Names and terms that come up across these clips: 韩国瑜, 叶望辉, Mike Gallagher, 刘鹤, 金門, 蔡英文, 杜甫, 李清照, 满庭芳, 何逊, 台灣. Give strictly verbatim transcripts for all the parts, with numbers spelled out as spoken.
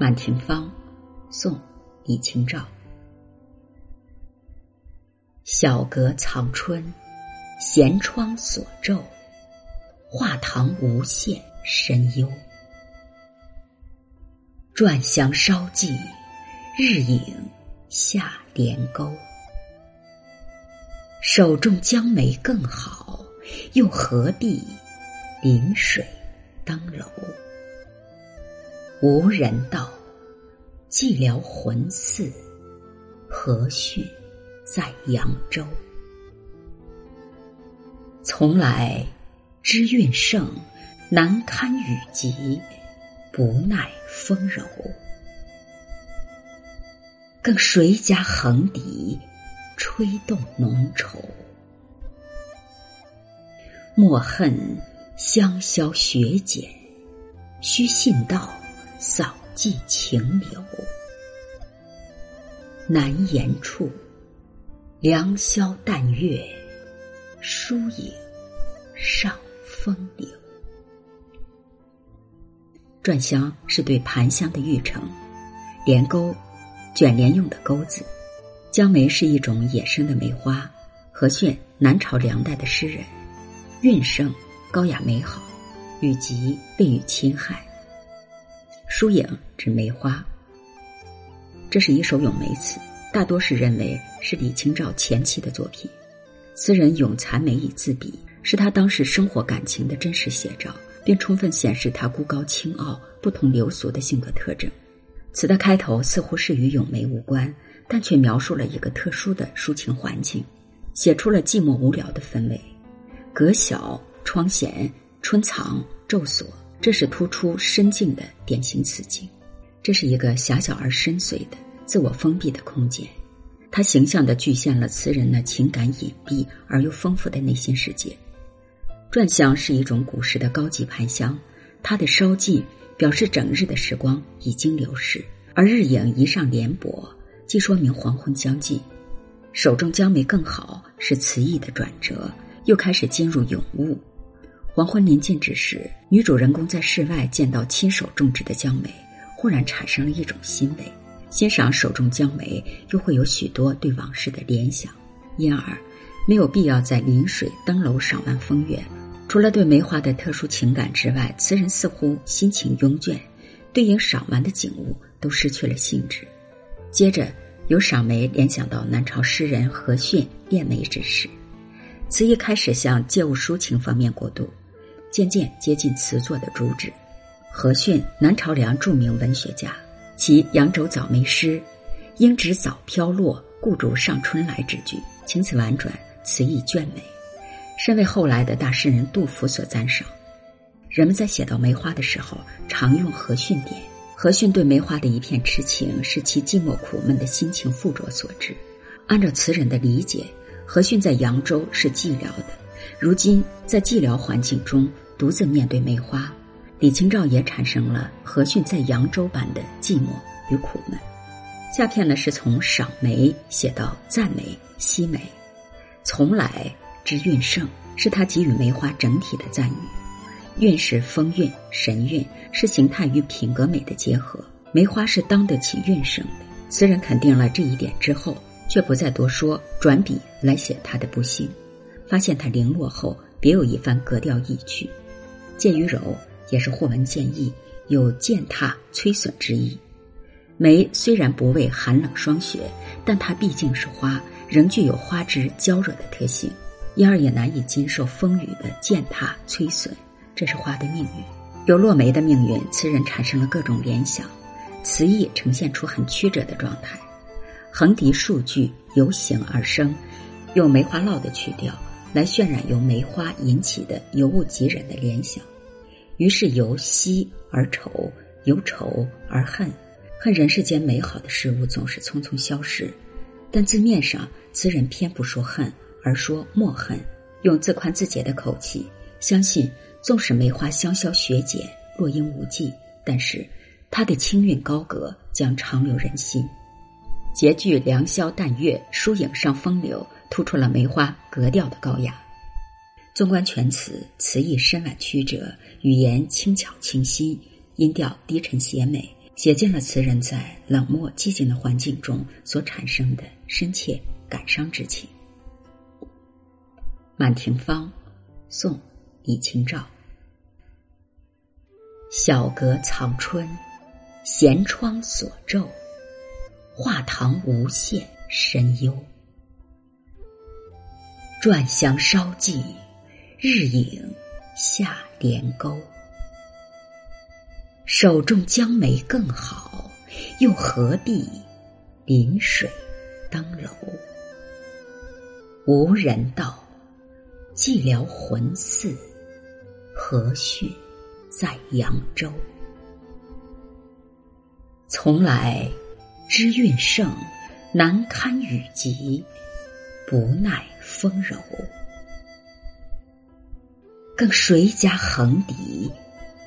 满庭芳，宋，李清照。小阁藏春，闲窗锁昼，画堂无限深幽。篆香稍寂，日影下帘钩。手种江梅更好，又何必临水当楼。无人道，寂寥魂寺，何须在扬州。从来知韵盛，难堪雨急，不耐风柔。更谁家横笛，吹动浓愁。莫恨香消雪减，须信道，扫尽情流。难言处，良宵淡月，疏影上风流。篆香是对盘香的育成，帘钩，卷帘用的钩子。江梅是一种野生的梅花。何炫，南朝梁代的诗人，韵盛，高雅美好，雨急被雨侵害。疏影指梅花，这是一首咏梅词，大多是认为是李清照前期的作品。词人咏残梅以自比，是他当时生活感情的真实写照，并充分显示他孤高清傲、不同流俗的性格特征。词的开头似乎是与咏梅无关，但却描述了一个特殊的抒情环境，写出了寂寞无聊的氛围。阁小、窗闲、春藏、昼锁，这是突出深境的典型词境。这是一个狭小而深邃的自我封闭的空间，它形象地具现了词人那情感隐蔽而又丰富的内心世界。篆香是一种古时的高级盘香，它的稍寂表示整日的时光已经流逝，而日影一上帘箔，既说明黄昏将近。手中江梅更好是词意的转折，又开始进入咏物。黄昏临近之时，女主人公在室外见到亲手种植的江梅，忽然产生了一种欣慰。欣赏手中江梅，又会有许多对往事的联想，因而没有必要在临水登楼赏望风月。除了对梅花的特殊情感之外，词人似乎心情慵倦，对应赏玩的景物都失去了兴致。接着由赏梅联想到南朝诗人何逊恋梅之事，词意开始向借物抒情方面过渡，渐渐接近词作的主旨。何逊，南朝梁著名文学家，其《扬州早梅诗》应指早飘落，故竹上春来之句，情辞婉转，词意隽美，身为后来的大诗人杜甫所赞赏。人们在写到梅花的时候常用何逊典，何逊对梅花的一片痴情是其寂寞苦闷的心情附着所致。按照词人的理解，何逊在扬州是寂寥的，如今在寂寥环境中独自面对梅花，李清照也产生了何逊在扬州版的寂寞与苦闷。下片呢是从赏梅写到赞梅、惜梅。从来知韵盛是他给予梅花整体的赞誉，韵是风韵、神韵，是形态与品格美的结合。梅花是当得起韵盛的，词人肯定了这一点之后，却不再多说，转笔来写他的不幸，发现他零落后别有一番格调意趣。介于柔也是或文见意，有践踏、摧损之意。梅虽然不畏寒冷霜雪，但它毕竟是花，仍具有花枝娇弱的特性，因而也难以经受风雨的践踏、摧损，这是花的命运。有落梅的命运，词人产生了各种联想，词意呈现出很曲折的状态。横笛数句由形而生，用梅花烙的曲调来渲染由梅花引起的由物及人的联想。于是由惜而愁，由愁而恨，恨人世间美好的事物总是匆匆消逝。但字面上，词人偏不说恨，而说莫恨，用自宽自解的口气，相信纵使梅花香消雪减，落英无际，但是它的清韵高阁将长留人心。结句良宵淡月，疏影上风流，突出了梅花格调的高雅。纵观全词，词意深婉曲折，语言轻巧清新，音调低沉谐美，写尽了词人在冷漠寂静的环境中所产生的深切感伤之情。满庭芳，宋，李清照。小阁藏春，闲窗锁皱，画堂无限深幽。篆香稍尽，日影下帘钩。手种江梅更好，又何必临水登楼。无人道，寂寥魂似，何须在扬州。从来知韵盛，难堪雨急，不耐风柔。更谁家横笛，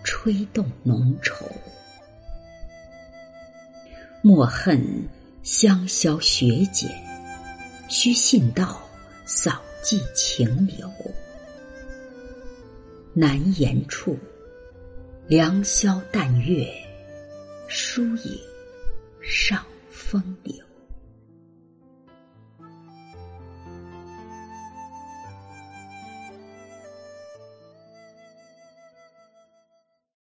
吹动浓愁。莫恨香消雪减，须信道，扫尽情流。难言处，良宵淡月，疏影上风流。